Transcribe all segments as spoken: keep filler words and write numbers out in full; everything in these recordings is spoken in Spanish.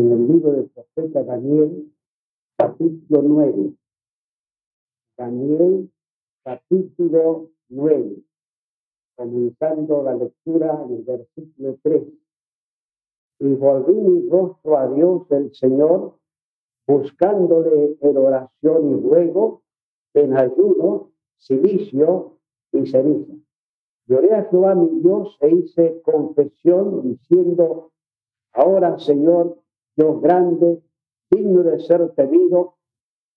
en el libro del profeta Daniel, capítulo nueve. Daniel, capítulo nueve. Comenzando la lectura en el versículo tres. Y volví mi rostro a Dios el Señor, buscándole en oración y ruego, en ayuno, cilicio y ceniza. Lloré a Jehová mi Dios e hice confesión diciendo: ahora, Señor, Dios grande, digno de ser temido,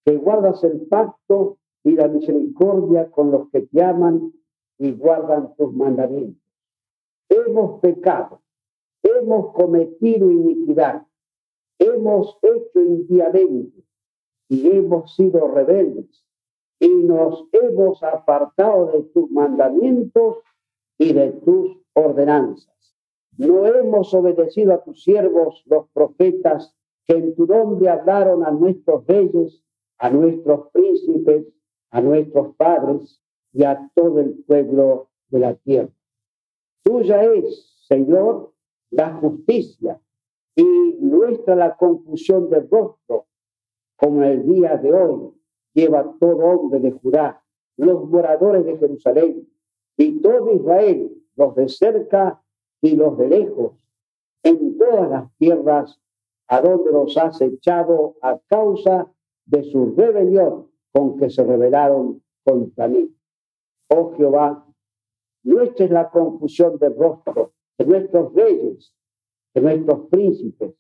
que guardas el pacto y la misericordia con los que te aman y guardan tus mandamientos. Hemos pecado, hemos cometido iniquidad, hemos hecho impíamente y hemos sido rebeldes, y nos hemos apartado de tus mandamientos y de tus ordenanzas. No hemos obedecido a tus siervos, los profetas, que en tu nombre hablaron a nuestros reyes, a nuestros príncipes, a nuestros padres y a todo el pueblo de la tierra. Tuya es, Señor, la justicia, y nuestra la confusión del rostro, como en el día de hoy lleva todo hombre de Judá, los moradores de Jerusalén, y todo Israel, los de cerca y los de lejos, en todas las tierras a donde los has echado a causa de su rebelión con que se rebelaron contra mí. Oh Jehová, no eches la confusión del rostro de nuestros reyes, de nuestros príncipes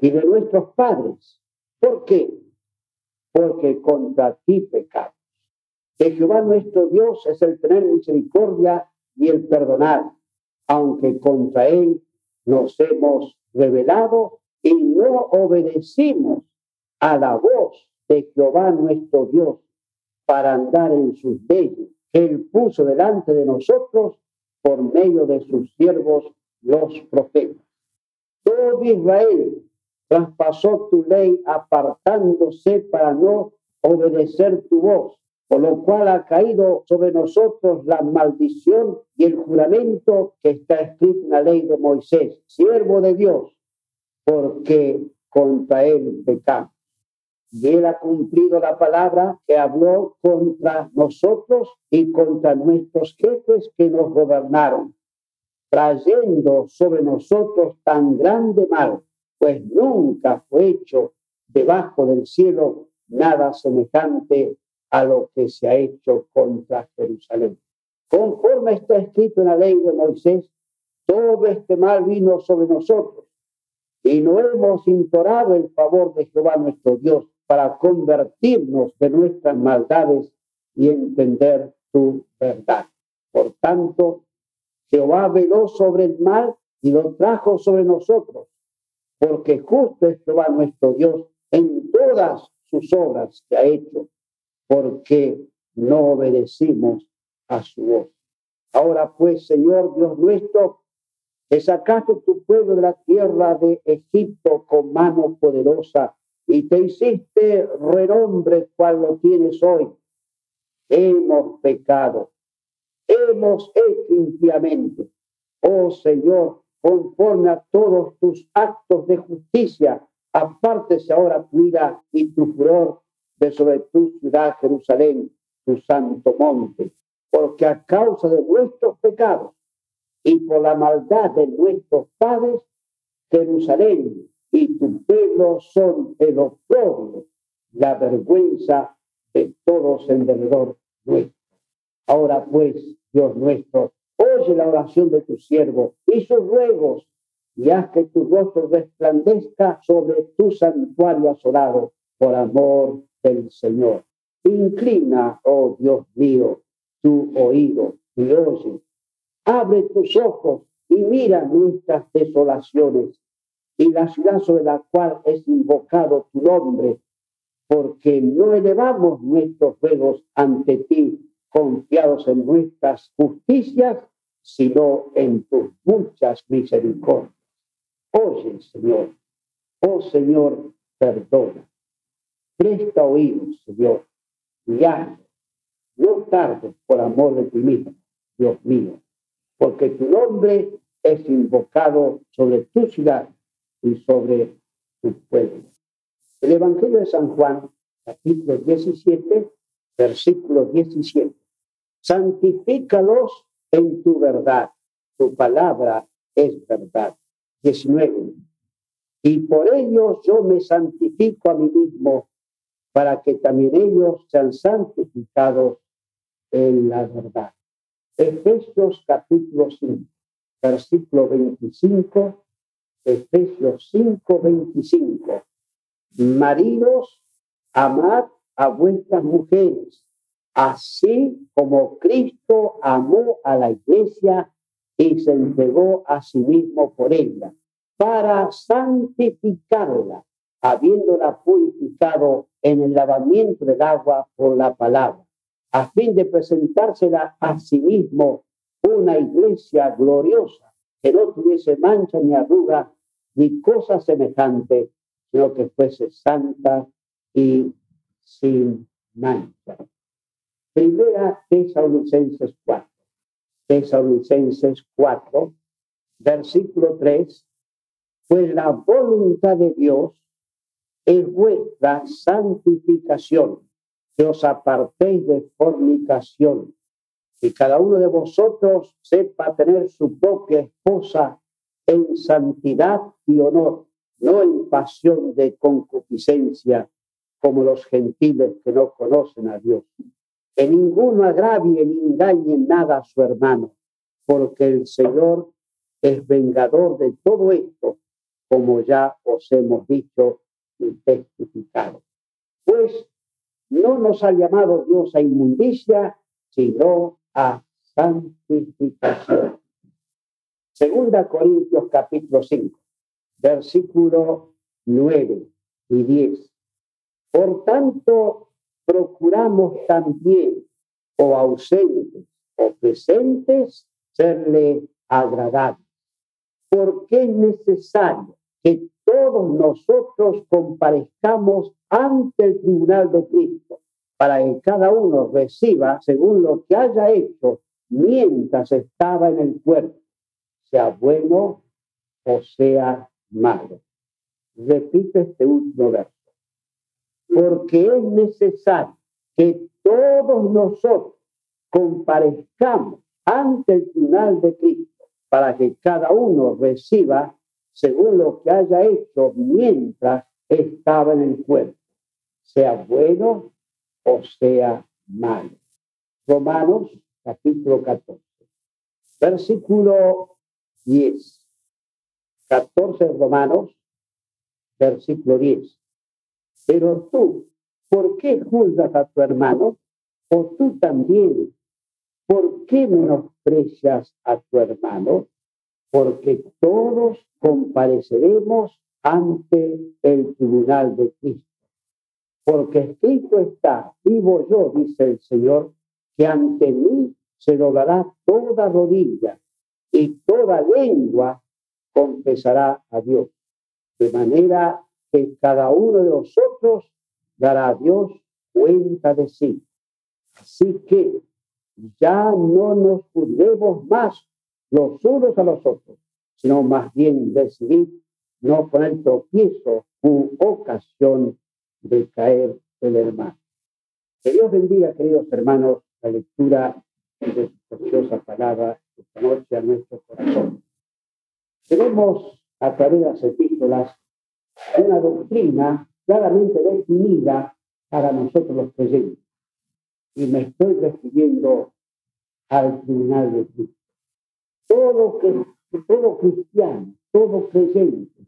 y de nuestros padres. ¿Por qué? Porque contra ti pecamos. Que Jehová nuestro Dios es el tener misericordia y el perdonar, aunque contra él nos hemos rebelado y no obedecimos a la voz de Jehová nuestro Dios para andar en sus leyes que él puso delante de nosotros por medio de sus siervos los profetas. Todo Israel traspasó tu ley apartándose para no obedecer tu voz, por lo cual ha caído sobre nosotros la maldición y el juramento que está escrito en la ley de Moisés, siervo de Dios, porque contra él pecamos. Y él ha cumplido la palabra que habló contra nosotros y contra nuestros jefes que nos gobernaron, trayendo sobre nosotros tan grande mal, pues nunca fue hecho debajo del cielo nada semejante a lo que se ha hecho contra Jerusalén. Conforme está escrito en la ley de Moisés, todo este mal vino sobre nosotros, y no hemos implorado el favor de Jehová nuestro Dios para convertirnos de nuestras maldades y entender tu verdad. Por tanto, Jehová veló sobre el mal y lo trajo sobre nosotros, porque justo es Jehová nuestro Dios en todas sus obras que ha hecho, porque no obedecimos a su voz. Ahora pues, Señor Dios nuestro, que sacaste tu pueblo de la tierra de Egipto con mano poderosa y te hiciste renombre cual lo tienes hoy. Hemos pecado, hemos hecho impíamente. Oh Señor, conforme a todos tus actos de justicia, apártese ahora tu ira y tu furor de sobre tu ciudad Jerusalén, tu santo monte, porque a causa de nuestros pecados y por la maldad de nuestros padres, Jerusalén y tu pueblo son el oprobio, la vergüenza de todos en derredor nuestro. Ahora pues, Dios nuestro, oye la oración de tu siervo y sus ruegos, y haz que tu rostro resplandezca sobre tu santuario asolado, por amor del Señor. Inclina, oh Dios mío, tu oído y oye. Abre tus ojos y mira nuestras desolaciones y la ciudad sobre la cual es invocado tu nombre, porque no elevamos nuestros ruegos ante ti, confiados en nuestras justicias, sino en tus muchas misericordias. Oye, Señor, oh Señor, perdona. Presta oídos, Señor, y hazlo. No tardes por amor de ti mismo, Dios mío, porque tu nombre es invocado sobre tu ciudad y sobre su pueblo. El Evangelio de San Juan, capítulo diecisiete, versículo diecisiete. Santifícalos en tu verdad, tu palabra es verdad. diecinueve. Y por ellos yo me santifico a mí mismo, para que también ellos sean santificados en la verdad. Efesios capítulo cinco, versículo veinticinco, Efesios cinco, veinticinco. Maridos, amad a vuestras mujeres, así como Cristo amó a la iglesia y se entregó a sí mismo por ella, para santificarla, habiéndola purificado en el lavamiento del agua por la palabra, a fin de presentársela a sí mismo una iglesia gloriosa, que no tuviese mancha ni arruga ni cosa semejante, sino que fuese santa y sin mancha. Primera Tesalonicenses cuatro. Tesalonicenses cuatro, versículo tres. Pues la voluntad de Dios es vuestra santificación, que os apartéis de fornicación, y cada uno de vosotros sepa tener su propia esposa en santidad y honor, no en pasión de concupiscencia, como los gentiles que no conocen a Dios. Que ninguno agravie ni engañe nada a su hermano, porque el Señor es vengador de todo esto, como ya os hemos dicho y testificado. Pues no nos ha llamado Dios a inmundicia, sino a santificación. Segunda Corintios capítulo cinco, versículo nueve y diez. Por tanto, procuramos también, o ausentes o presentes, serle agradables, porque es necesario que todos nosotros comparezcamos ante el tribunal de Cristo, para que cada uno reciba según lo que haya hecho mientras estaba en el cuerpo, sea bueno o sea malo. Repito este último verso. Porque es necesario que todos nosotros comparezcamos ante el tribunal de Cristo, para que cada uno reciba según lo que haya hecho mientras estaba en el cuerpo, sea bueno o sea malo. Romanos capítulo catorce, versículo diez. catorce Romanos, versículo diez. Pero tú, ¿por qué juzgas a tu hermano? O tú también, ¿por qué menosprecias a tu hermano? Porque todos compareceremos ante el tribunal de Cristo. Porque escrito está, vivo yo, dice el Señor, que ante mí se doblará toda rodilla y toda lengua confesará a Dios. De manera que cada uno de nosotros dará a Dios cuenta de sí. Así que ya no nos juzguemos más los unos a los otros, sino más bien decidid no poner tropiezo u ocasión de caer del hermano. Que Dios bendiga, queridos hermanos, la lectura de su preciosa palabra esta noche a nuestro corazón. Tenemos a través de las epístolas una doctrina claramente definida para nosotros los creyentes. Y me estoy refiriendo al tribunal de Cristo. Todo, que, todo cristiano, todo creyente,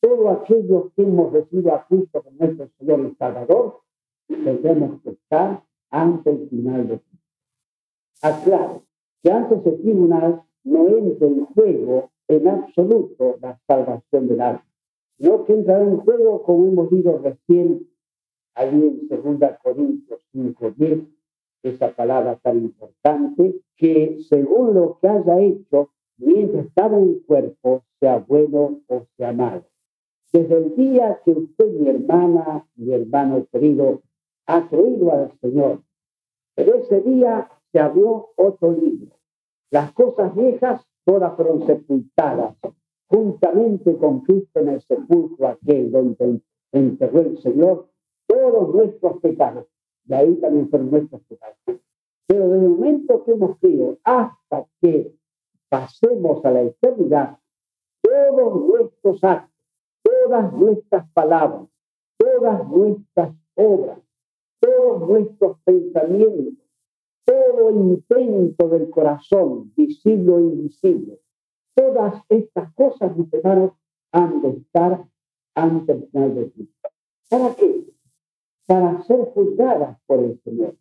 todo aquello que hemos recibido a Cristo como nuestro Señor y Salvador, tenemos que estar ante el tribunal de Cristo. Aclaro que ante ese tribunal no entra en juego en absoluto la salvación del alma, no que entrará en juego, como hemos dicho recién, ahí en segunda Corintios cinco diez, esa palabra tan importante, que según lo que haya hecho mientras estaba en el cuerpo, sea bueno o sea malo. Desde el día que usted, mi hermana, mi hermano querido, ha creído al Señor, pero ese día se abrió otro libro. Las cosas viejas todas fueron sepultadas, juntamente con Cristo en el sepulcro aquel donde enterró el Señor todos nuestros pecados. De ahí también fueron nuestros pecados. Pero desde el momento que hemos creído hasta que pasemos a la eternidad, todos nuestros actos, todas nuestras palabras, todas nuestras obras, todos nuestros pensamientos, todo intento del corazón, visible o invisible, todas estas cosas, mis hermanos, han de estar ante el final de Cristo. ¿Para qué? Para ser juzgadas por el Señor.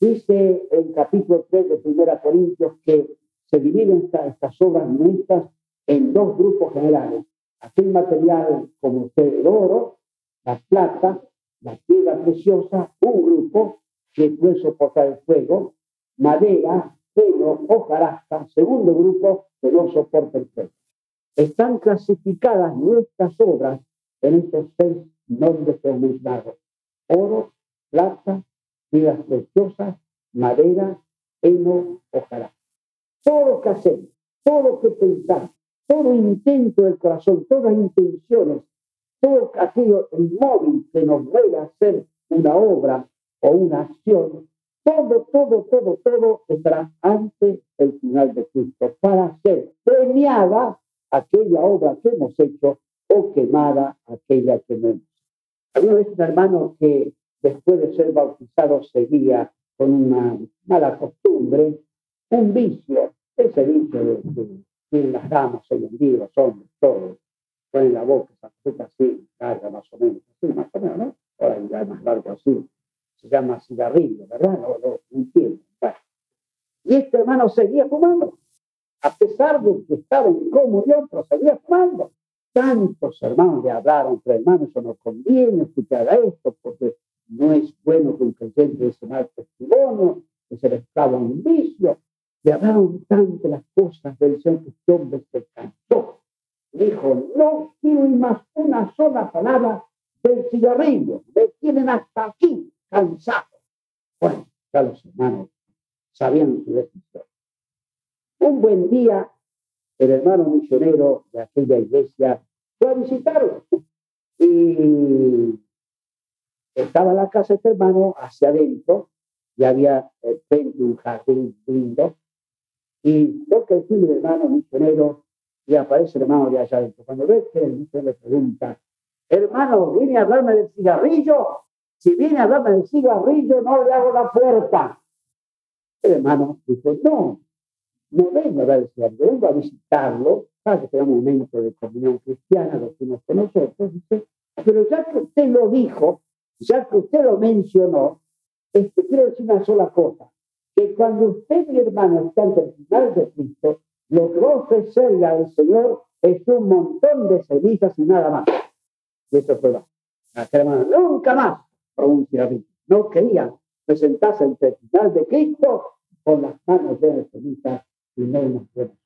Dice el capítulo tres de primera Corintios que se dividen esta, estas obras nuestras en dos grupos generales. Aquel material como usted, el oro, la plata, la piedra preciosa, un grupo que puede soportar el fuego, madera, pelo, hojarasca, segundo grupo que no soporta el fuego. Están clasificadas nuestras obras en estos seis nombres que hemos dado: oro, plata, piedras preciosas, madera, heno, hojarasca. Todo lo que hacemos, todo lo que pensamos, todo intento del corazón, todas intenciones, todo aquello, el móvil que nos mueve a hacer una obra o una acción, todo, todo, todo, todo estará ante el final de Cristo para ser premiada aquella obra que hemos hecho o quemada aquella que no hemos hecho. Había un hermano que después de ser bautizado seguía con una mala costumbre, un vicio, ese vicio de, de, de las damas hoy en día, los hombres, todos, ponen la boca, esa cosita así, larga más o menos, así más o menos, ¿no? Ahora ya más largo así, se llama cigarrillo, ¿verdad? No, no, no entiendo. Bueno. Y este hermano seguía fumando, a pesar de que estaba en comunión, pero seguía fumando. Tantos hermanos le hablaron, pero hermano, eso no conviene, escuchar a esto, porque no es bueno que un creyente de ese mal testimonio, que se le escapa un vicio. Le hablaron tanto las cosas del Señor que este hombre se cansó. Dijo, no quiero ni más una sola palabra del cigarrillo, me tienen hasta aquí, cansado. Bueno, ya los hermanos sabían su decisión. Un buen día, el hermano misionero de aquella iglesia fue a visitarlo. Y estaba la casa de este hermano hacia adentro, y había eh, un jardín lindo. Y toca el timbre del hermano misionero, y aparece el hermano de allá adentro. Cuando ve que el misionero le pregunta, hermano, ¿viene a hablarme del cigarrillo? Si viene a hablarme del cigarrillo, no le hago la puerta. El hermano dijo, no, no vengo a hablar del cigarrillo, vengo a visitarlo, para que tengamos un momento de comunión cristiana, lo que nos nosotros, dice, pero ya que usted lo dijo, ya que usted lo mencionó, este, quiero decir una sola cosa, que cuando usted, mi hermano, está ante el final de Cristo, lo que va a ofrecerle al Señor es un montón de cenizas y nada más. Y eso fue básico. Aquel hermano nunca más pronunció a mí. No quería presentarse ante el final de Cristo con las manos de las cenizas y no unas buenas.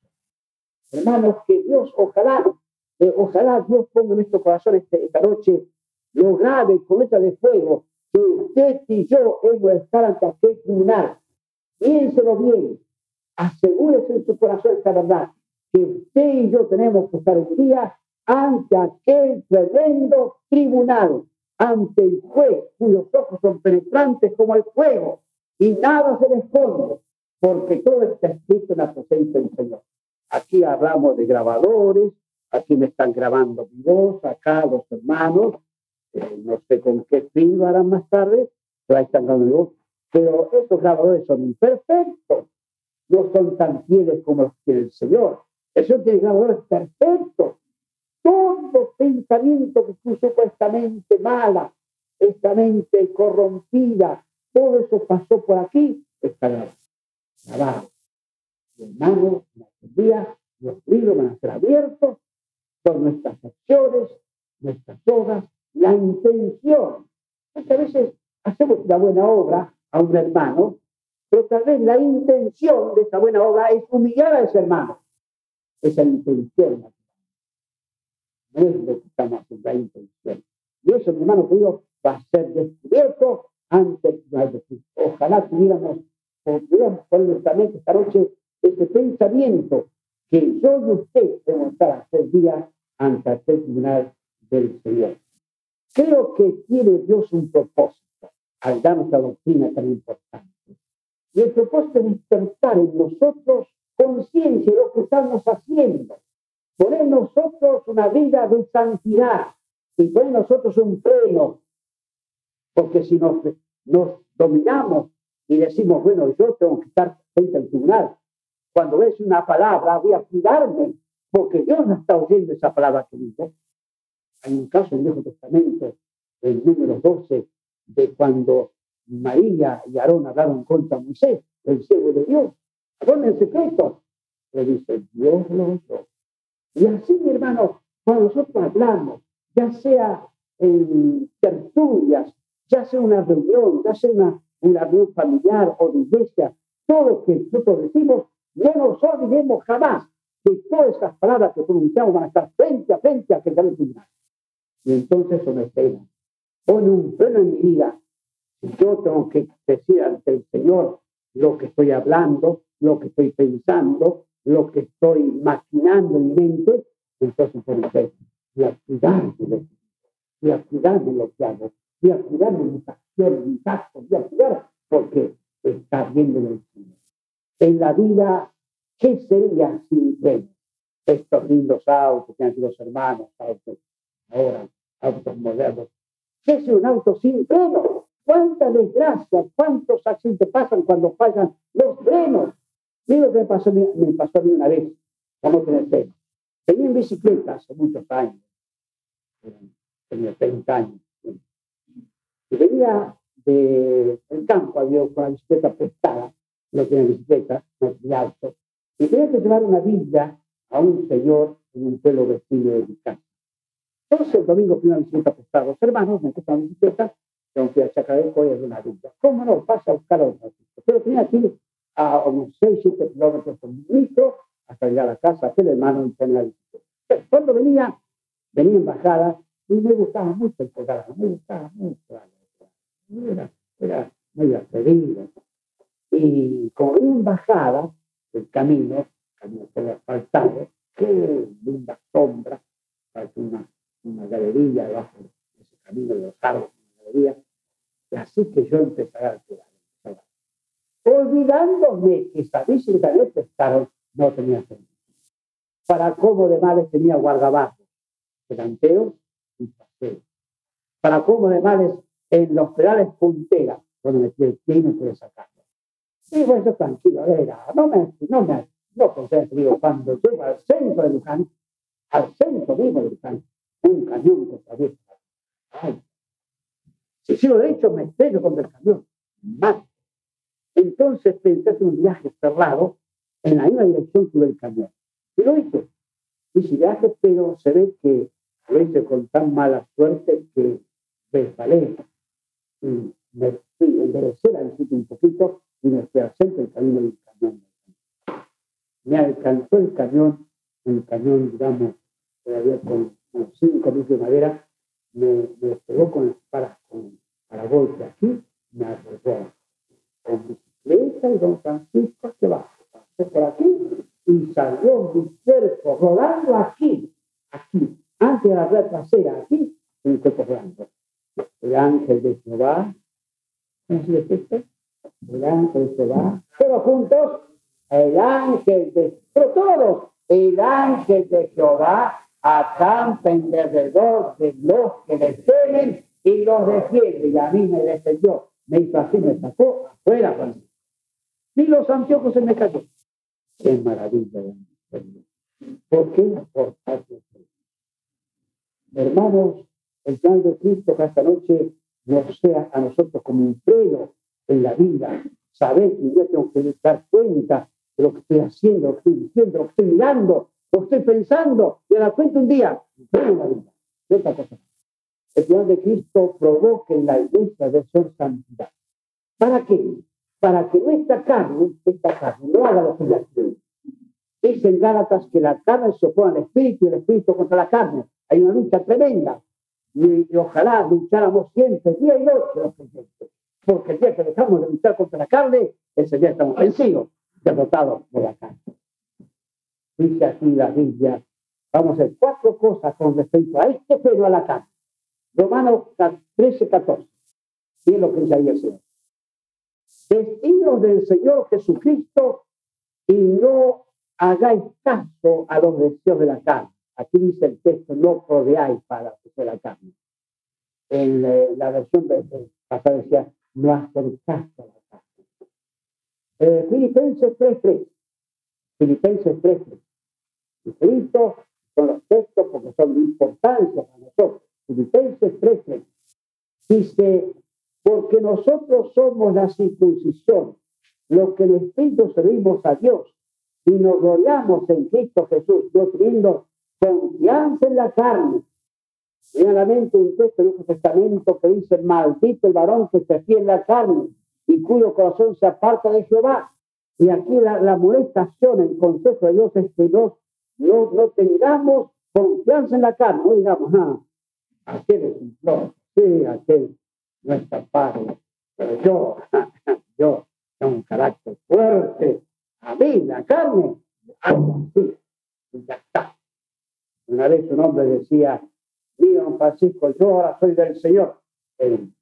Hermanos, que Dios, ojalá, eh, ojalá Dios ponga en nuestro corazón este, esta noche lo grave, cometa de fuego, que usted y yo hemos de estar ante aquel tribunal. Piénselo bien, asegúrese en su corazón esta verdad, que usted y yo tenemos que estar un día ante aquel tremendo tribunal, ante el juez, cuyos ojos son penetrantes como el fuego, y nada se le esconde, porque todo está escrito en la presencia del Señor. Aquí hablamos de grabadores, aquí me están grabando mi voz, acá los hermanos, Eh, no sé con qué fin lo harán más tarde, pero ahí están dando voz. Pero estos grabadores son imperfectos, no son tan fieles como los tiene el Señor. El Señor tiene grabadores perfectos. Todo pensamiento que tú supuestamente mala, esta mente corrompida, todo eso pasó por aquí, está grabado. Grabado. Y hermanos, en aquel día, los libros van a ser abiertos por nuestras acciones, nuestras obras, la intención. Porque a veces hacemos una buena obra a un hermano, pero tal vez la intención de esa buena obra es humillar a ese hermano. Esa intención. No es lo que estamos haciendo, la intención. Y eso, mi hermano querido, va a ser descubierto antes de Cristo. Ojalá tuviéramos, o pudiéramos poner esta noche ese pensamiento, que yo y usted debemos estar a seis días ante el tribunal del Señor. Creo que tiene Dios un propósito al darnos la doctrina tan importante. Y el propósito es despertar en nosotros conciencia de lo que estamos haciendo. Poner en nosotros una vida de santidad y poner en nosotros un freno. Porque si nos, nos dominamos y decimos, bueno, yo tengo que estar frente al tribunal, cuando ves una palabra voy a cuidarme, porque Dios no está oyendo esa palabra que dijo. Hay un caso en el Viejo Testamento, el número doce, de cuando María y Aarón hablaron contra Moisés, el siervo de Dios. Aarón en secreto le dice, Dios lo oyó. Y así, mi hermano, cuando nosotros hablamos, ya sea en tertulias, ya sea una reunión, ya sea una, una reunión familiar o de iglesia, todo lo que nosotros decimos, no nos olvidemos jamás que todas esas palabras que pronunciamos van a estar frente a frente a que el tribunal. Y entonces sometemos. Pone un freno en mi vida. Yo tengo que decir ante el Señor lo que estoy hablando, lo que estoy pensando, lo que estoy maquinando en mi mente. Entonces, por ejemplo, voy a cuidar de lo que voy a cuidar de lo que hago, voy a cuidar de mis acciones, mis actos, voy a cuidar porque está viendo el Señor. En la vida, ¿qué sería sin freno? Estos lindos autos que han sido los hermanos, autos ahora, autos modernos. ¿Qué es un auto sin freno? Cuánta desgracia, cuántos accidentes pasan cuando fallan los frenos. Mira lo que me pasó, me pasó a mí una vez, vamos a tener freno. Tenía en bicicleta hace muchos años, tenía treinta años. Y venía del campo, había con la bicicleta prestada, no tenía bicicleta, no tenía auto. Y tenía que llevar una Biblia a un señor en un pueblo vecino de mi casa. Entonces el domingo fui una bicicleta prestada a los hermanos, me prestan la bicicleta, tengo que ir a Chacareco y a una Biblia. ¿Cómo no? Pasa a buscar a otra bicicleta. Pero tenía aquí a unos seis, siete kilómetros por minuto hasta llegar a casa, aquel hermano en la bicicleta. Pero cuando venía, venía en bajada y me gustaba mucho el programa, me gustaba mucho. Era, era muy atrevido. Y como venía en bajada, el camino, camino por el asfaltado, qué linda sombra, una, una galería debajo de ese camino de los árboles, una galería. Y así que yo empecé a alterar. Olvidándome que esa bicicleta que me prestaron no tenía freno. Para cómo de males tenía guardabajos, delanteros y traseros. Para cómo de males en los pedales punteras, cuando metí el pie y no pude sacarlo. Y bueno, yo tranquilo, era, no me, no me, no conté, digo, cuando llego al centro de Luján, al centro mismo de Luján, un camión que atraviesa. Ay, si sigo derecho me estrello contra el camión, mal. Entonces pensé en un viaje cerrado en la misma dirección que el camión. Y lo hice. Hice viaje, pero se ve que lo hice con tan mala suerte que resbalé. Y me fui a enderecer al sitio un poquito y me fui al centro del camino del camión. Me alcanzó el camión, el camión, digamos, todavía con unos cinco mil de madera, me, me pegó con las paras, con paragolpes de aquí, me arrolló. Con bicicleta y don Francisco que va, pasó por aquí y salió mi cuerpo rodando aquí, aquí, antes de la rueda trasera, aquí, mi cuerpo rodando. El ángel de Jehová, ¿cómo se dice esto? El ángel de Jehová, todos juntos, el ángel de, pero todos, el ángel de Jehová acampa en alrededor de los que le temen y los defiende, y a mí me defendió. Me hizo así, me sacó afuera, cuando ni los anteojos se me cayó. ¡Qué maravilla! ¿Por qué aportarse? Hermanos, el plan de Cristo que esta noche nos sea a nosotros como un freno en la vida. Saber que yo tengo que dar cuenta de lo que estoy haciendo, lo que estoy diciendo, lo que estoy mirando, lo que estoy pensando. Y a la cuenta un día, un freno en la vida. Y otra cosa. El Señor de Cristo provoque en la iglesia de ser santidad. ¿Para qué? Para que nuestra carne, esta carne, no haga lo que la quiere. Dice en Gálatas que la carne se opone al espíritu y el espíritu contra la carne. Hay una lucha tremenda. Y, y ojalá lucháramos siempre, día y noche, los creyentes. Porque el día que dejamos de luchar contra la carne, ese día estamos vencidos, derrotados por la carne. Dice así la Biblia. Vamos a hacer cuatro cosas con respecto a este, pero a la carne. Romanos trece, catorce. Miren lo que dice ahí el Señor. Vestidos del Señor Jesucristo y no hagáis caso a los deseos de la carne. Aquí dice el texto, no rodeáis para hacer la carne. En la, la versión pasada decía, no hacer caso a la carne. Eh, Filipenses tres tres. Filipenses tres tres. Filipenses son los textos porque son de importancia para nosotros. Filipenses tres tres dice, porque nosotros somos la circuncisión, los que en el Espíritu servimos a Dios y nos gloriamos en Cristo Jesús, no teniendo confianza en la carne. Viene a la mente un texto del Nuevo Testamento que dice, maldito el varón que se fía en la carne y cuyo corazón se aparta de Jehová. Y aquí la, la molestación, el consejo de Dios es que no, no, no tengamos confianza en la carne, no digamos, ah, aquel es un flor, sí, aquel no es capaz, pero yo, yo tengo un carácter fuerte, a mí la carne, algo así, y ya está. Una vez un hombre decía, mira, don Francisco, yo ahora soy del Señor, el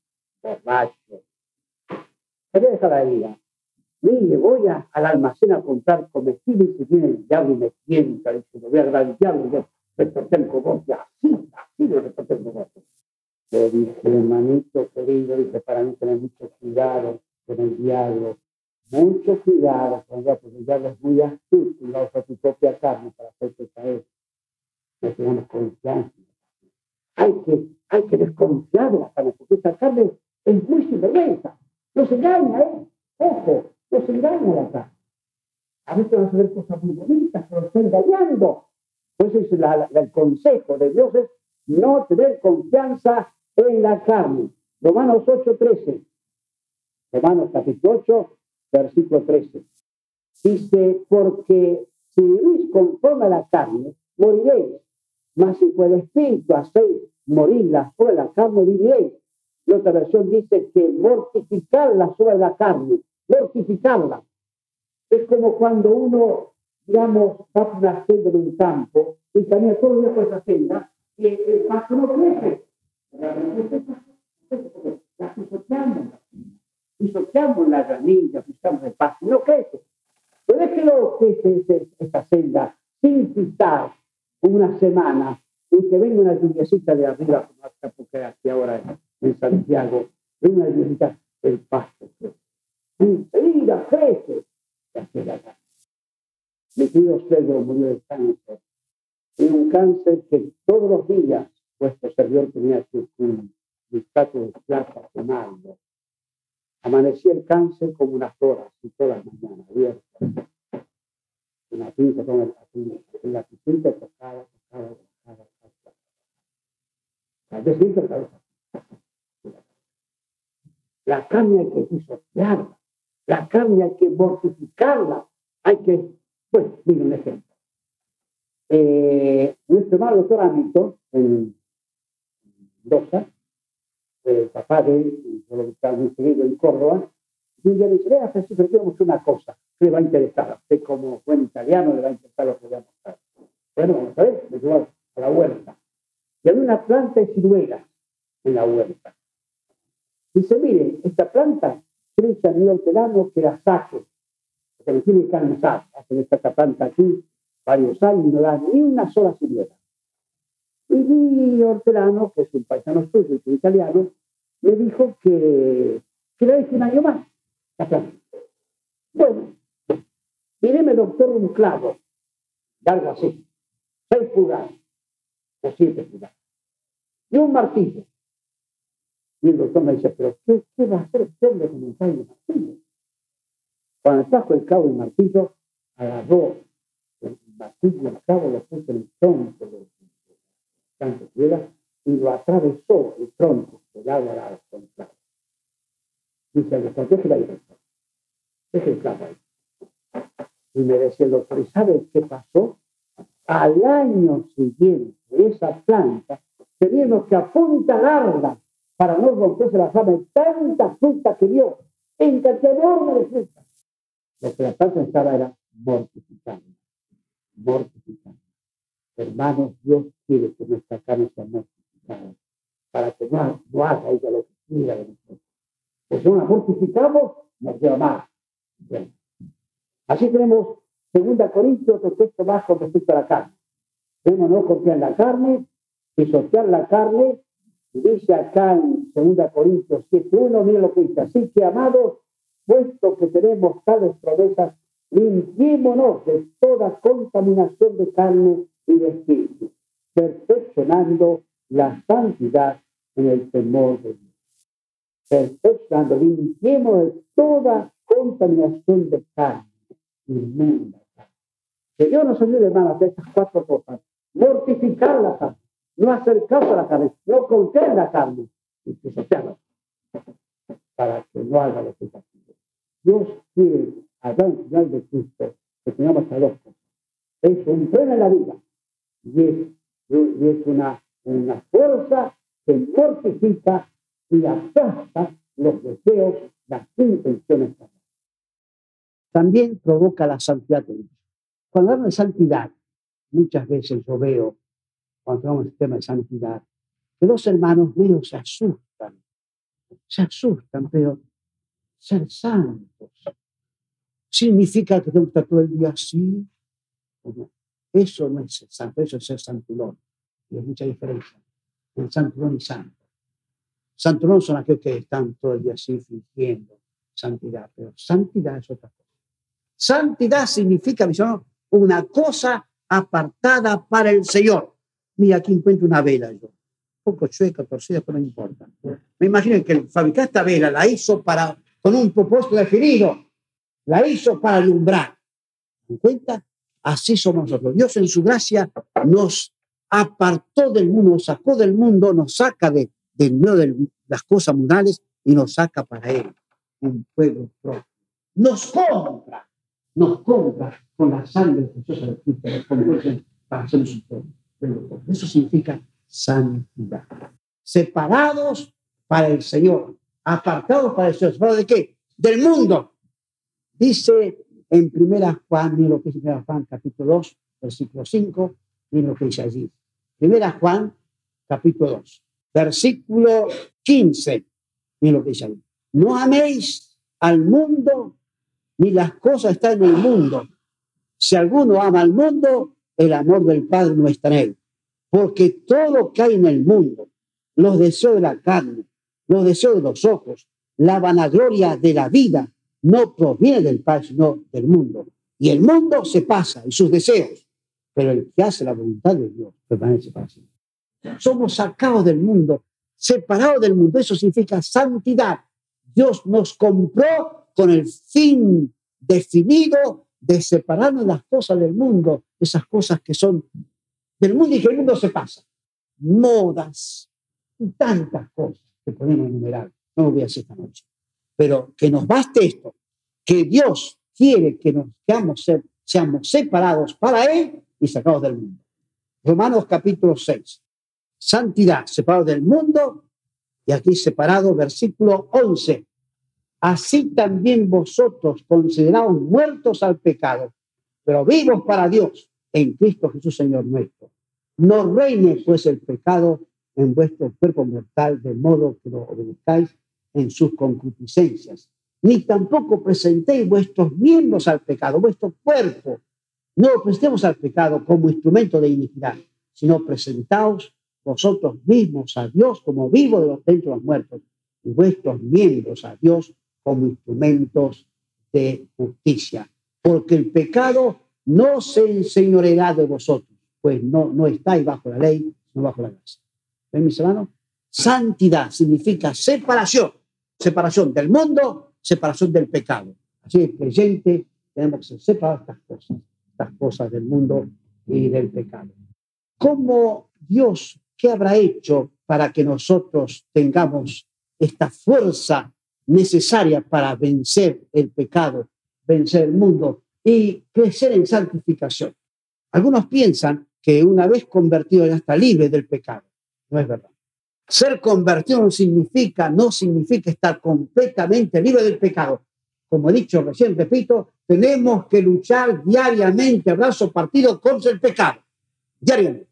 borracho. Pero déjala ahí. Mire, voy a, al almacén a comprar comestibles y viene el diablo y me tienta, y se lo voy a agarrar al diablo y yo retorté el cogote, así, así lo retorté el cogote. Le dije, hermanito querido, dice, para mí tener mucho cuidado con el diablo, mucho cuidado con el diablo, porque el diablo es muy astuto y va a usar su propia carne para hacerte caer. No tenemos confianza. Hay que, hay que desconfiar de la carne, porque esta carne es muy sinvergüenza. No se engaña, ¿eh? Ojo. Nos engañan a la carne. A veces van a hacer cosas muy bonitas, pero están engañando. Por eso la, la, el consejo de Dios es no tener confianza en la carne. Romanos ocho trece. Romanos capítulo ocho, versículo trece. Dice, porque si vivís conforme a la carne, moriréis. Mas si por el Espíritu hacéis morir las obras de la carne, viviréis. Y otra versión dice que mortificar las obras de la carne, mortificarla. Es como cuando uno, digamos, va por la senda de un campo y camina todo el día por esa senda y el, el pasto no crece. La pisoteamos. Pisoteamos la ranilla, pisoteamos el pasto, no crece. Pero déjelo que es, es, esta senda sin pisar una semana y que venga una lluviacita de arriba, como hasta porque aquí ahora en Santiago, una lluviacita, el pasto crece. Enseguida crece hacia la carne. Mi tío Sergio murió de cáncer. Era un cáncer que todos los días vuestro servidor tenía que un bistato de plata quemarlo. Amanecía el cáncer como unas horas y todas las mañanas abiertas. Una pinta con el patín. La pinta tocaba, tocaba, tocaba, tocaba. Tal vez siento la cabeza. La carne hay que pisotearla. La carne hay que mortificarla, hay que, pues, mira un ejemplo. Eh, nuestro hermano doctor Amito, en Dosa, el papá de él, yo lo buscaba muy seguido en Córdoba, y un día le dice, vea, Jesús, le quiero mostrar una cosa, que le va a interesar, a usted como buen italiano le va a interesar lo que le va a mostrar. Bueno, vamos a ver, me llevó a la huerta. Y había una planta de ciruela en la huerta. Dice, mire, esta planta, dice a mi hortelano que la saque, porque me tiene que cansar. Hacen esta planta aquí varios años y no da ni una sola ciruela. Y mi hortelano, que es un paisano suyo, es un italiano, me dijo que, que le deje un año más la planta. Bueno, míreme, doctor, un clavo, largo así, seis pulgadas o siete pulgadas, y un martillo. Y el doctor me dice, ¿pero qué, qué va a hacer usted con un cabo y martillo? Cuando trajo el cabo y martillo, agarró el martillo y el cabo, lo puso en el tronco del canto de piedra y lo atravesó el tronco del lado a lado con el cabo. Dice el doctor, deje la dirección, deje el cabo ahí. Y me decía el doctor, ¿y sabe qué pasó? Al año siguiente, esa planta, teníamos que apuntalarla para no romperse la rama de tanta fruta que dio, en cantidad enorme de fruta. Lo que la planta estaba era mortificando. mortificada. Hermanos, Dios quiere que nuestra carne sea mortificada, para que no, no haga ella lo que quiera de nosotros. Pues si no la mortificamos, nos lleva más. Bien. Así tenemos segunda Corintios, el texto más con respecto a la carne. Uno no confía en la carne, y sostener la carne, dice acá en segunda Corintios siete uno, miren lo que dice, así que amados, puesto que tenemos tales promesas, limpiémonos de toda contaminación de carne y de espíritu, perfeccionando la santidad en el temor de Dios. Perfeccionando, limpiémonos de toda contaminación de carne, inmunda carne. Que Dios nos ayude, hermanos, de estas cuatro cosas. Mortificar la carne, no hacer caso a la carne, no confiar en la carne, y que sostenerla, para que no haga lo que está haciendo. Dios quiere, al final de Cristo, que tengamos estas dos cosas. Es un tren en la vida, y es, y es una, una fuerza que mortifica y aplasta los deseos, las intenciones. También provoca la santidad de Dios. Cuando hablamos de santidad, muchas veces yo veo, cuando hablamos del tema de santidad, que los hermanos míos se asustan, se asustan, pero ser santos significa que tengo que estar todo el día así. Eso no es ser santo, eso es ser santulón. Y hay mucha diferencia entre santulón y santo. Santulón son aquellos que están todo el día así fingiendo santidad, pero santidad es otra cosa. Santidad significa, mis hermanos, una cosa apartada para el Señor. Mira, aquí encuentro una vela yo. Un poco chueca, torcida, pero no importa. Me imagino que el fabricante esta vela la hizo para, con un propósito definido. La hizo para alumbrar. ¿Se dan cuenta? Así somos nosotros. Dios en su gracia nos apartó del mundo, nos sacó del mundo, nos saca de, del medio de las cosas mundanas y nos saca para Él. Un pueblo propio. Nos compra. Nos compra con la sangre preciosa de Cristo. Nos compra para ser su pueblo. Eso significa santidad. Separados para el Señor. Apartados para el Señor. ¿Separados de qué? Del mundo. Dice en primera Juan, mira lo que dice primera Juan, capítulo dos, versículo cinco, mira lo que dice allí. primera Juan, capítulo dos, versículo quince, mira lo que dice allí. No améis al mundo, ni las cosas están en el mundo. Si alguno ama al mundo, el amor del Padre no está en él. Porque todo lo que hay en el mundo, los deseos de la carne, los deseos de los ojos, la vanagloria de la vida, no proviene del Padre, sino del mundo. Y el mundo se pasa, y sus deseos. Pero el que hace la voluntad de Dios permanece para siempre. Somos sacados del mundo, separados del mundo. Eso significa santidad. Dios nos compró con el fin definido de separarnos las cosas del mundo, esas cosas que son del mundo y que el mundo se pasa. Modas y tantas cosas que podemos enumerar. No lo voy a hacer esta noche. Pero que nos baste esto, que Dios quiere que nos seamos, seamos separados para Él y sacados del mundo. Romanos capítulo seis. Santidad, separados del mundo, y aquí separado, versículo once. Así también vosotros consideraos muertos al pecado, pero vivos para Dios en Cristo Jesús, Señor nuestro. No reine pues el pecado en vuestro cuerpo mortal, de modo que lo obedezcáis en sus concupiscencias, ni tampoco presentéis vuestros miembros al pecado, vuestro cuerpo. No lo prestemos al pecado como instrumento de iniquidad, sino presentaos vosotros mismos a Dios como vivos de los dentro de los muertos, y vuestros miembros a Dios como instrumentos de justicia. Porque el pecado no se enseñoreará de vosotros, pues no, no estáis bajo la ley, sino bajo la gracia. ¿Ven, mis hermanos? Santidad significa separación. Separación del mundo, separación del pecado. Así que, creyente, tenemos que ser separados de estas cosas, estas cosas del mundo y del pecado. ¿Cómo Dios, qué habrá hecho para que nosotros tengamos esta fuerza necesaria para vencer el pecado, vencer el mundo y crecer en santificación? Algunos piensan que una vez convertido ya está libre del pecado. No es verdad. Ser convertido no significa, no significa estar completamente libre del pecado. como he dicho recién, repito, tenemos que luchar diariamente, brazo partido, contra el pecado. Diariamente.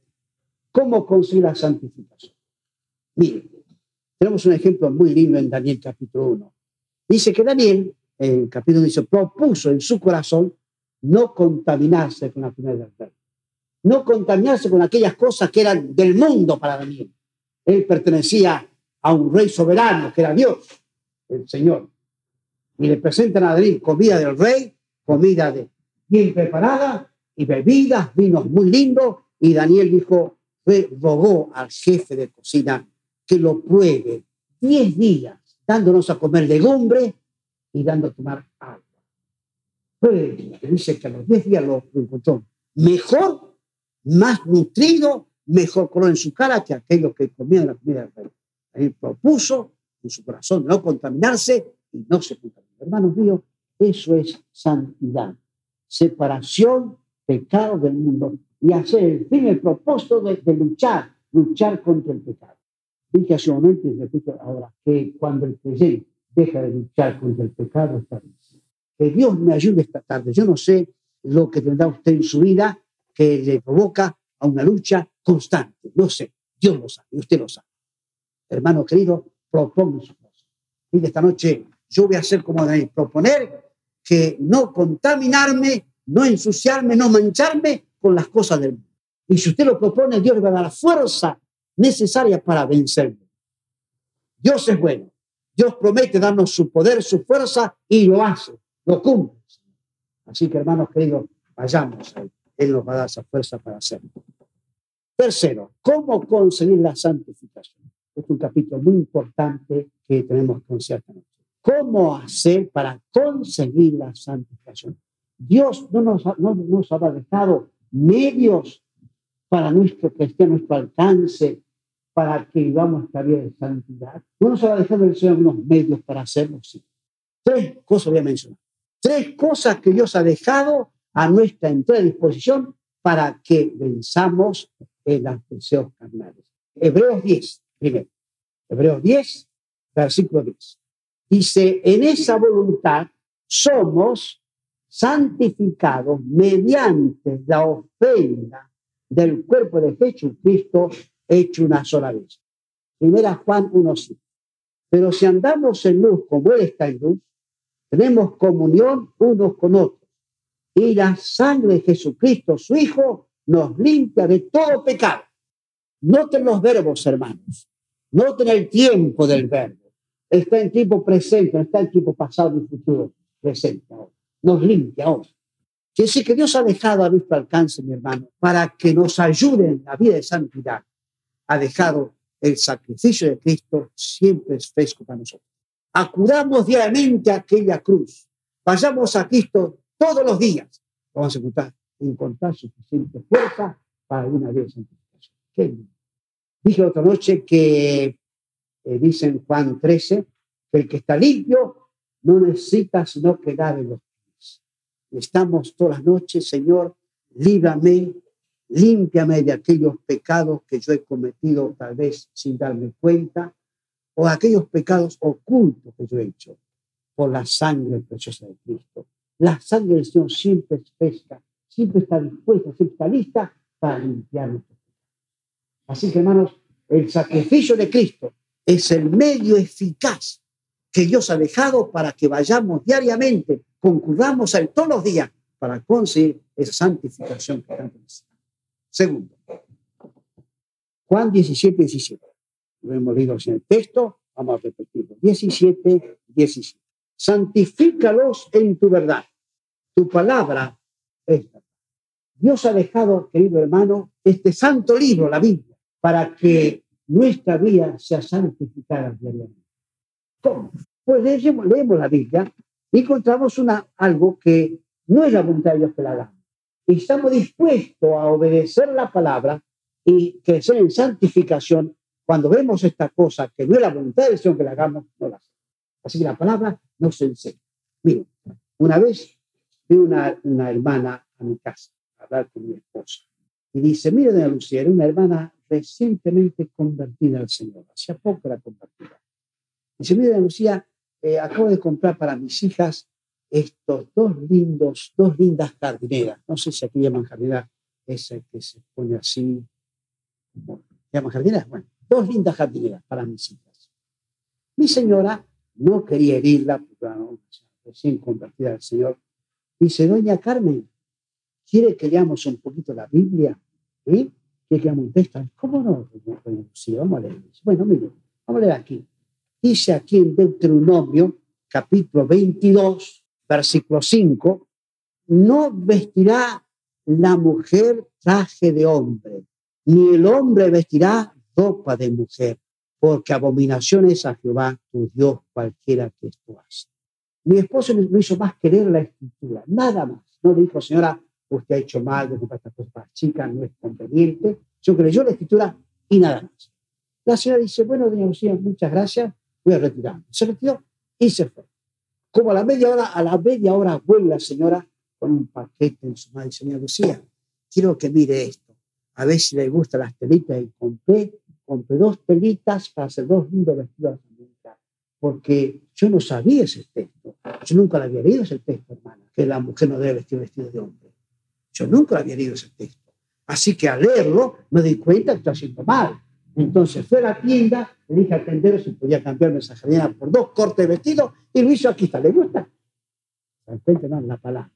¿Cómo conseguir la santificación? Miren, tenemos un ejemplo muy lindo en Daniel capítulo uno. Dice que Daniel, en el capítulo dice, propuso en su corazón no contaminarse con la comida del rey. No contaminarse con aquellas cosas que eran del mundo para Daniel. Él pertenecía a un rey soberano, que era Dios, el Señor. Y le presentan a Daniel comida del rey, comida de bien preparada y bebidas, vinos muy lindos. Y Daniel dijo, rogó al jefe de cocina que lo pruebe diez días, dándonos a comer legumbres y dando a tomar agua. Pero dice que a los diez días lo encontró mejor, más nutrido, mejor color en su cara que aquellos que comían la comida del rey. Él propuso en su corazón no contaminarse y no se contaminó. Hermanos míos, eso es santidad, separación, pecado del mundo y hacer el fin, el propósito de, de luchar, luchar contra el pecado. Dije hace un momento y repito ahora que cuando el creyente deja de luchar contra el pecado, está bien. Que Dios me ayude esta tarde. Yo no sé lo que tendrá usted en su vida que le provoca a una lucha constante. No sé. Dios lo sabe. Usted lo sabe. Hermano querido, proponga su cosa. Y esta noche yo voy a hacer como Daniel. Proponer que no contaminarme, no ensuciarme, no mancharme con las cosas del mundo. Y si usted lo propone, Dios le va a dar la fuerza necesaria para vencerlo. Dios es bueno. Dios promete darnos su poder, su fuerza y lo hace. Lo cumple. Así que, hermanos queridos, vayamos a Él. Él nos va a dar esa fuerza para hacerlo. Tercero, ¿cómo conseguir la santificación? Este es un capítulo muy importante que tenemos que considerar. ¿Cómo hacer para conseguir la santificación? Dios no nos, ha, no nos habrá dejado medios para nuestro cristiano, nuestro alcance, para que vivamos esta vida de santidad. No nos habrá dejado el Señor unos medios para hacerlo, sí. Tres cosas voy a mencionar. Tres cosas que Dios ha dejado a nuestra entera disposición para que venzamos en los deseos carnales. Hebreos diez, primero. Hebreos diez, versículo diez. Dice, en esa voluntad somos santificados mediante la ofrenda del cuerpo de Jesucristo hecho una sola vez. Primera Juan uno cinco. Pero si andamos en luz como Él está en luz, tenemos comunión unos con otros. Y la sangre de Jesucristo, su Hijo, nos limpia de todo pecado. Noten los verbos, hermanos. Noten el tiempo del verbo. Está en tiempo presente, no está en tiempo pasado y futuro. Presente ahora. Nos limpia ahora. Quiere decir que Dios ha dejado a nuestro alcance, mi hermano, para que nos ayude en la vida de santidad. Ha dejado el sacrificio de Cristo siempre es fresco para nosotros. Acudamos diariamente a aquella cruz. Vayamos a Cristo todos los días. Vamos a encontrar, encontrar suficiente fuerza para una vida de santificación. Qué lindo. Dije otra noche que eh, dice en Juan trece que el que está limpio no necesita sino que lave los pies. Estamos todas las noches, Señor, líbrame, límpiame de aquellos pecados que yo he cometido tal vez sin darme cuenta, o aquellos pecados ocultos que yo he hecho, por la sangre preciosa de Cristo. La sangre del Señor siempre es fresca, siempre está dispuesta, siempre está lista para limpiarnos. Así que, hermanos, el sacrificio de Cristo es el medio eficaz que Dios ha dejado para que vayamos diariamente, concurramos a Él todos los días para conseguir esa santificación que tanto necesitamos. Segundo, Juan diecisiete, diecisiete. Lo hemos leído en el texto, vamos a repetirlo. diecisiete, diecisiete. Santifícalos en tu verdad. Tu palabra es verdad. Dios ha dejado, querido hermano, este santo libro, la Biblia, para que nuestra vida sea santificada diariamente. ¿Cómo? Pues leemos, leemos la Biblia y encontramos una, algo que no es la voluntad de Dios que la haga. Y estamos dispuestos a obedecer la palabra y crecer en santificación. Cuando vemos esta cosa, que no es la voluntad del Señor que la hagamos, no la hacemos. Así que la palabra nos enseña. Miren, una vez vi una, una hermana a mi casa a hablar con mi esposa. Y dice, mire, Ana Lucía, era una hermana recientemente convertida al Señor. Hacía poco era convertida. Dice, mire, Ana Lucía, eh, acabo de comprar para mis hijas estos dos lindos, dos lindas jardineras. No sé si aquí llaman jardinera esa que se pone así. ¿Llaman jardineras? Bueno, dos lindas jardineras para mis hijas. Mi señora no quería herirla, porque recién convertida al Señor. Dice, doña Carmen, ¿quiere que leamos un poquito la Biblia? ¿Sí? ¿Quiere que leamos un texto? ¿Cómo no? Sí, vamos a leer. Bueno, mire, vamos a leer aquí. Dice aquí en Deuteronomio, capítulo veintidós, versículo cinco, no vestirá la mujer traje de hombre, ni el hombre vestirá ropa de mujer, porque abominación es a Jehová tu Dios cualquiera que esto hace. Mi esposo no hizo más querer la escritura, nada más. No le dijo, señora, usted ha hecho mal, de comprar estas cosas para chicas, no es conveniente. Yo creyó la escritura y nada más. La señora dice, bueno, doña Lucía, muchas gracias, voy a retirarme. Se retiró y se fue. Como a la media hora, a la media hora vuelve la señora con un paquete en su mano y dice, doña Lucía, quiero que mire esto. A ver si le gustan las telitas y compré, compré dos telitas para hacer dos lindos vestidos dominicales. Porque yo no sabía ese texto. Yo nunca le había leído ese texto, hermana, que la mujer no debe vestir vestido de hombre. Yo nunca le había leído ese texto. Así que al leerlo me di cuenta que está haciendo mal. Entonces fue a la tienda, le dije al tendero si podía cambiarme esa jardinera por dos cortes de vestido y lo hizo, aquí está, ¿le gusta? No, la palabra,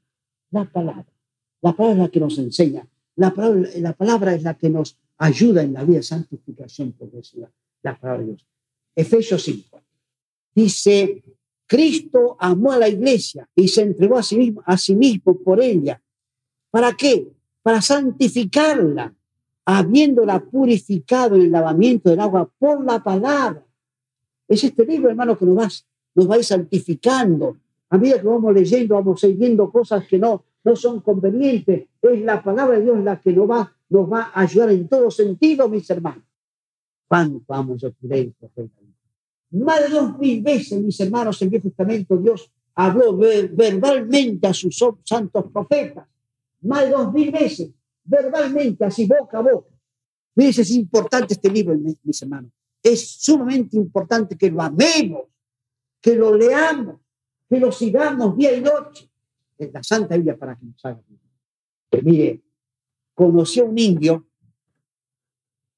la palabra, la palabra es la que nos enseña, la palabra, la palabra es la que nos ayuda en la vida de santificación progresiva, la palabra de Dios. Efesios cinco, dice, Cristo amó a la iglesia y se entregó a sí mismo, a sí mismo por ella. ¿Para qué? Para santificarla, habiéndola purificado en el lavamiento del agua por la palabra. Es este libro, hermano, que nos va, nos va a ir santificando. A medida que vamos leyendo, vamos viendo cosas que no, no son convenientes. Es la palabra de Dios la que nos va, nos va a ayudar en todo sentido, mis hermanos. ¿Cuánto vamos a creer? Más de dos mil veces, mis hermanos, en el Viejo Testamento Dios habló verbalmente a sus santos profetas. Más de dos mil veces. Verbalmente, así boca a boca. Miren, es importante este libro, mis hermanos. Es sumamente importante que lo amemos, que lo leamos, que lo sigamos día y noche. Es la Santa Biblia para que nos haga. Mire, conocí a un indio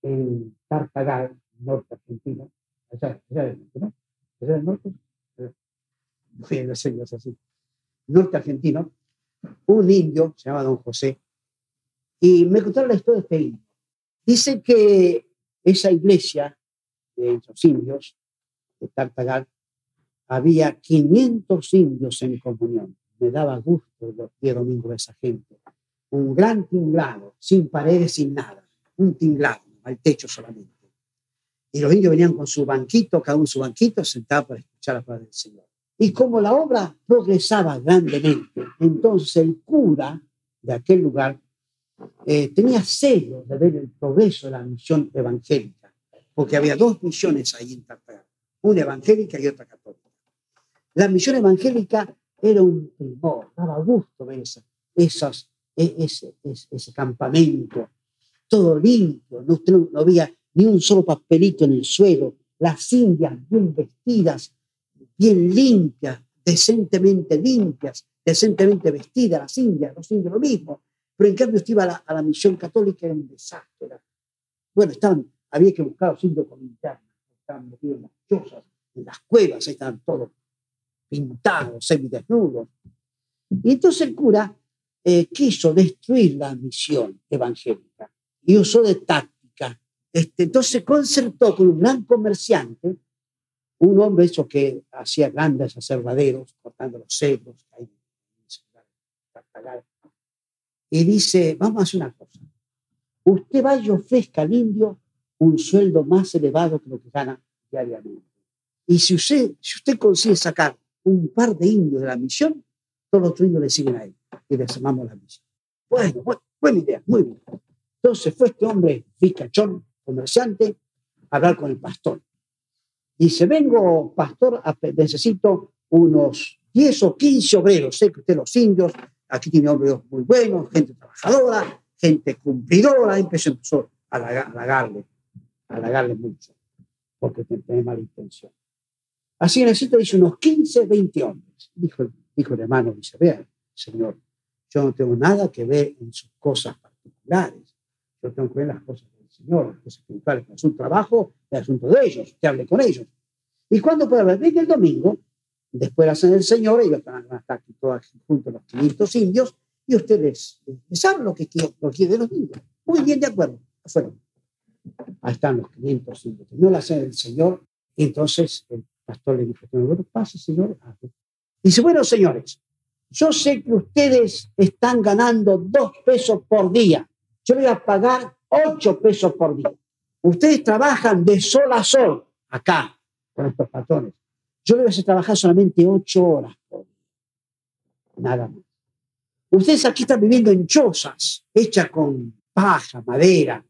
en Tartagal, norte argentino. Allá, allá del norte, ¿no? Allá del norte. Bueno, no sé, no es así. Norte argentino. Un indio, se llama don José. Y me contaron la historia de este indio. Dice que esa iglesia de los indios, de Tartagal, había quinientos indios en comunión. Me daba gusto los días domingos de esa gente. Un gran tinglado, sin paredes, sin nada. Un tinglado, al techo solamente. Y los indios venían con su banquito, cada uno su banquito, sentado para escuchar la palabra del Señor. Y como la obra progresaba grandemente, entonces el cura de aquel lugar Eh, tenía celo de ver el progreso de la misión evangélica, porque había dos misiones ahí en Tartagal, una evangélica y otra católica. La misión evangélica era un primor, daba gusto ver esa, esas, ese, ese, ese campamento, todo limpio, no, no había ni un solo papelito en el suelo, las indias bien vestidas, bien limpias, decentemente limpias, decentemente vestidas las indias, los indios lo mismo. Pero en cambio usted iba a la, a la misión católica, era un desastre. Era. Bueno, estaban, había que buscar a los indios con linternas, estaban metidos en las chozas, en las cuevas, ahí estaban todos pintados, semidesnudos. Y entonces el cura eh, quiso destruir la misión evangélica y usó de táctica. Este, entonces concertó con un gran comerciante, un hombre eso que hacía grandes aservaderos, cortando los cedros, ahí, y dice, vamos a hacer una cosa. Usted vaya y ofrezca al indio un sueldo más elevado que lo que gana diariamente. Y si usted, si usted consigue sacar un par de indios de la misión, todos los otros indios le siguen a él y le llamamos la misión. Bueno, bu- buena idea, muy bien. Entonces fue este hombre, picachón, comerciante, a hablar con el pastor. Y dice, vengo, pastor, a, necesito unos diez o quince obreros. Sé que usted los indios... Aquí tiene hombres muy buenos, gente trabajadora, gente cumplidora. Empezó, empezó a halagarle, a halagarle mucho, porque tenía mala intención. Así necesito, dice, unos quince, veinte hombres. Dijo el Dijo el hermano, dice, vean, Señor, yo no tengo nada que ver en sus cosas particulares. Yo tengo que ver las cosas del Señor, las cosas espirituales. Es un trabajo, es asunto de ellos, que hable con ellos. ¿Y cuándo puede hablar? Venga el domingo, después hacen el Señor, ellos van a estar aquí todos juntos, los quinientos indios, y ustedes saben lo que quieren de los indios. Muy bien, de acuerdo, afuera. Ahí están los quinientos indios. No lo hacen el Señor. Entonces el pastor le dijo, bueno, pase, Señor. Dice, bueno, señores, yo sé que ustedes están ganando dos pesos por día. Yo voy a pagar ocho pesos por día. Ustedes trabajan de sol a sol acá, con estos patrones. Yo les voy a trabajar solamente ocho horas por día. Nada más. Ustedes aquí están viviendo en chozas, hechas con paja, madera.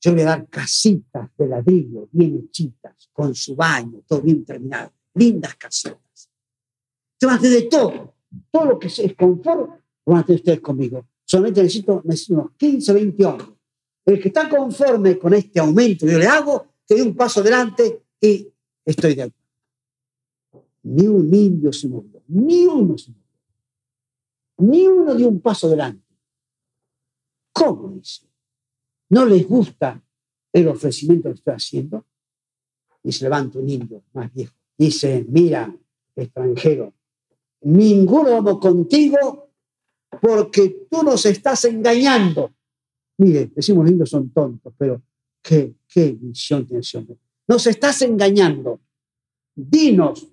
Yo le voy a dar casitas de ladrillo, bien hechitas, con su baño, todo bien terminado. Lindas casitas. Te vas de todo. Todo lo que es confort, lo van a tener ustedes conmigo. Solamente necesito, necesito unos quince, veinte hombres. El que está conforme con este aumento que yo le hago, que dé un paso adelante y estoy de acuerdo. Ni un indio se movió, ni uno se movió. Ni uno dio un paso adelante. ¿Cómo dice? ¿No les gusta el ofrecimiento que estoy haciendo? Y se levanta un indio más viejo. Dice, mira, extranjero, ninguno vamos contigo porque tú nos estás engañando. Mire, decimos los indios son tontos, pero qué, qué visión tiene ese hombre. Nos estás engañando. Dinos,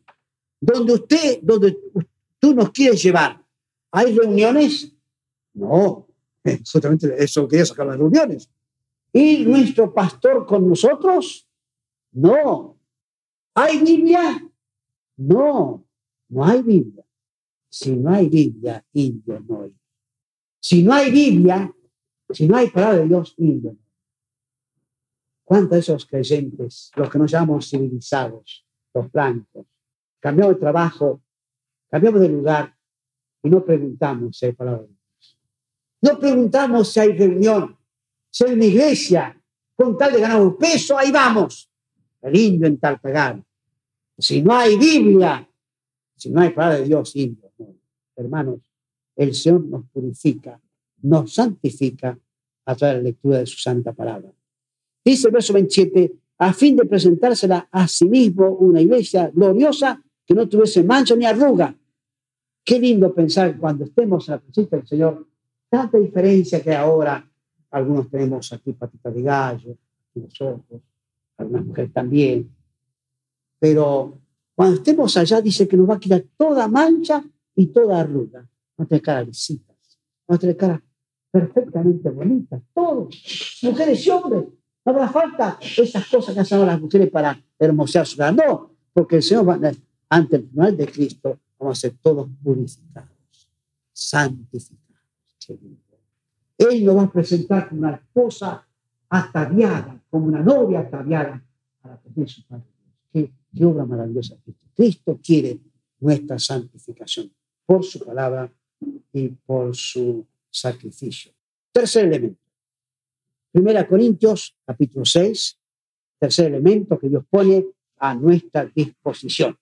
donde usted, donde tú nos quieres llevar, ¿hay reuniones? No, justamente eso quería sacar las reuniones. ¿Y nuestro pastor con nosotros? No. ¿Hay Biblia? No, no hay Biblia. Si no hay Biblia, indio no hay. Si no hay Biblia, si no hay palabra de Dios, indio no hay. ¿Cuántos de esos creyentes, los que nos llamamos civilizados, los blancos, cambiamos de trabajo, cambiamos de lugar y no preguntamos si hay palabra de Dios? No preguntamos si hay reunión, si hay una iglesia, con tal de ganar un peso, ahí vamos. El indio en Tartagal. Si no hay Biblia, si no hay palabra de Dios, indio. Hermanos, el Señor nos purifica, nos santifica a través de la lectura de su santa palabra. Dice el verso veintisiete, a fin de presentársela a sí mismo una iglesia gloriosa que no tuviese mancha ni arruga. Qué lindo pensar cuando estemos en la presencia del Señor, tanta diferencia que ahora algunos tenemos aquí patitas de gallo, nosotros, algunas mujeres también. Pero cuando estemos allá dice que nos va a quitar toda mancha y toda arruga. Vamos a tener caras lisitas, vamos a tener caras perfectamente bonitas, todos, mujeres y hombres. No habrá falta esas cosas que hacen ahora las mujeres para hermosear su cara. No, porque el Señor, va, ante el tribunal de Cristo, vamos a ser todos purificados, santificados. Él nos va a presentar como una esposa ataviada, como una novia ataviada para tener su padre. Qué, qué obra maravillosa. Cristo quiere nuestra santificación por su palabra y por su sacrificio. Tercer elemento. Primera Corintios, capítulo seis, tercer elemento que Dios pone a nuestra disposición.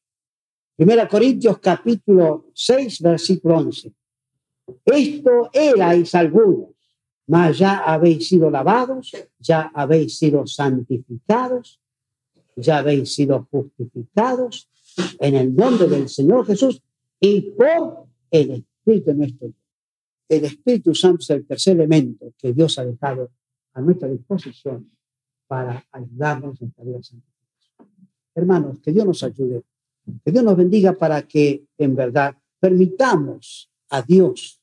Primera Corintios, capítulo seis, versículo once. Esto erais algunos, mas ya habéis sido lavados, ya habéis sido santificados, ya habéis sido justificados en el nombre del Señor Jesús y por el Espíritu de nuestro Dios. El Espíritu Santo es el tercer elemento que Dios ha dejado a nuestra disposición para ayudarnos en la vida santa. Hermanos, que Dios nos ayude, que Dios nos bendiga para que, en verdad, permitamos a Dios,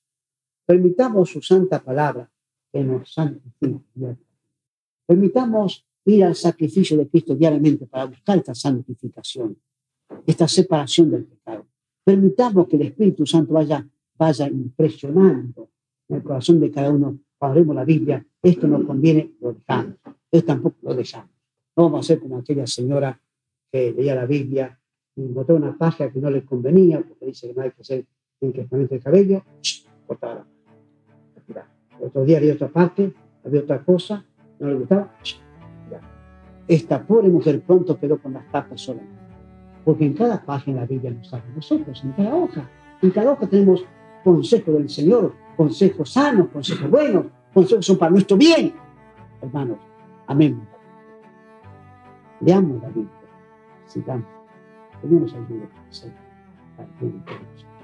permitamos su santa palabra que nos santifique. Permitamos ir al sacrificio de Cristo diariamente para buscar esta santificación, esta separación del pecado. Permitamos que el Espíritu Santo vaya, vaya impresionando en el corazón de cada uno. Cuando leemos la Biblia, esto nos conviene, lo dejamos. Esto tampoco lo dejamos. No vamos a ser como aquella señora que leía la Biblia y botó una página que no le convenía, porque dice que no hay que hacer un tratamiento de cabello, cortaba la otro día había otra parte, había otra cosa, no le gustaba, mirá. Esta pobre mujer pronto quedó con las tapas sola, porque en cada página de la Biblia nos habla nosotros, en cada hoja. En cada hoja tenemos consejos del Señor, consejos sanos, consejos buenos, consejos son para nuestro bien, hermanos. Amén. Leamos la Biblia, sigamos, tenemos ayuda para el Señor, para el bien de todos.